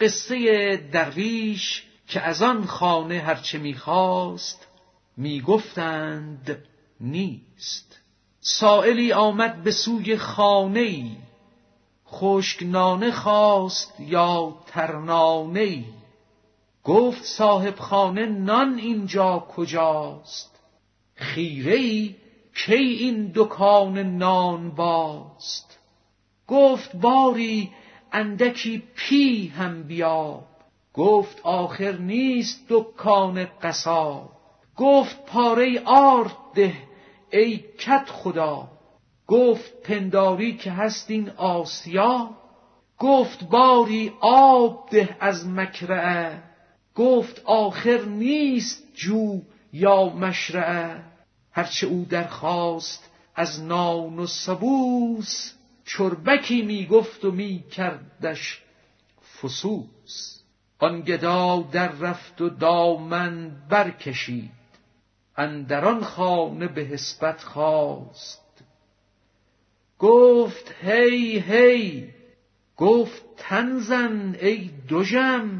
قصه درویش که از آن خانه هرچه میخواست میگفتند نیست. سائلی آمد به سوی خانه‌ای، خشک نانه خواست یا ترنانه‌ای. گفت صاحب خانه نان اینجا کجاست؟ خیره‌ای کی این دکان نان باست؟ گفت باری اندکی پی هم بیاب. گفت آخر نیست دکان قصاب. گفت پاره آرد ده ای کت خدا. گفت پنداری که هست این آسیا. گفت باری آب ده از مکرعه. گفت آخر نیست جو یا مشرعه. هرچه او درخواست از نان و سبوس، چربکی می گفت و می کردش فسوس. آن گدا در رفت و دامن برکشید، اندران خانه به حسبت خواست. گفت هی هی. گفت تن زن ای دژم،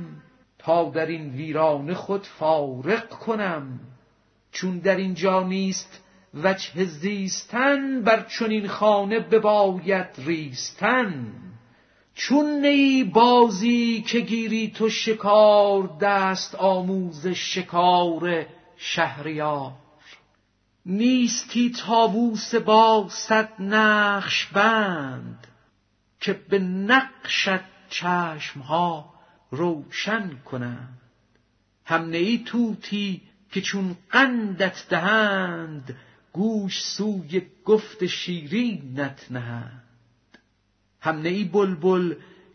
تا در این ویرانه خود فارق کنم. چون در اینجا نیست وجه زیستن، بر چنین خانه بباید ریستن. چون نی بازی که گیری تو شکار، دست آموز شکار شهریار. نیستی طاووس با صد نقش بند، که به نقشت چشمها روشن کنند. هم نی توتی که چون قندت دهند، گوش سوی گفت شیرینت نهند. هم نی بلبل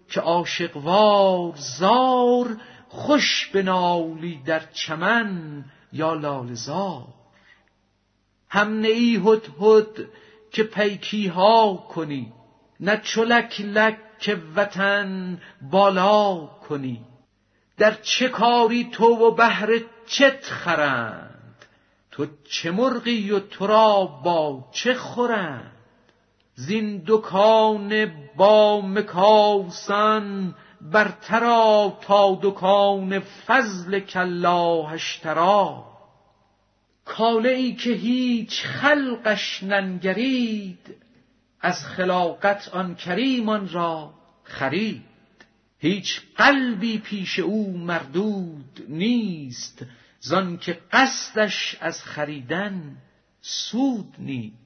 که عاشق وار زار، خوش بنالی در چمن یا لاله‌زار. هم نی هدهد که پیکی ها کنی، نه چلک لک که وطن بالا کنی. در چه کاری تو و بهر چت خرند، تو چه مرغی و تو را با چه خورند. زین دکان با مکاسن، برترا تا دکان فضل کلاهشترا. کاله‌ای که هیچ خلقش ننگرید، از خلاقت آن کریمان را خرید. هیچ قلبی پیش او مردود نیست، زان که قصدش از خریدن سود نیست.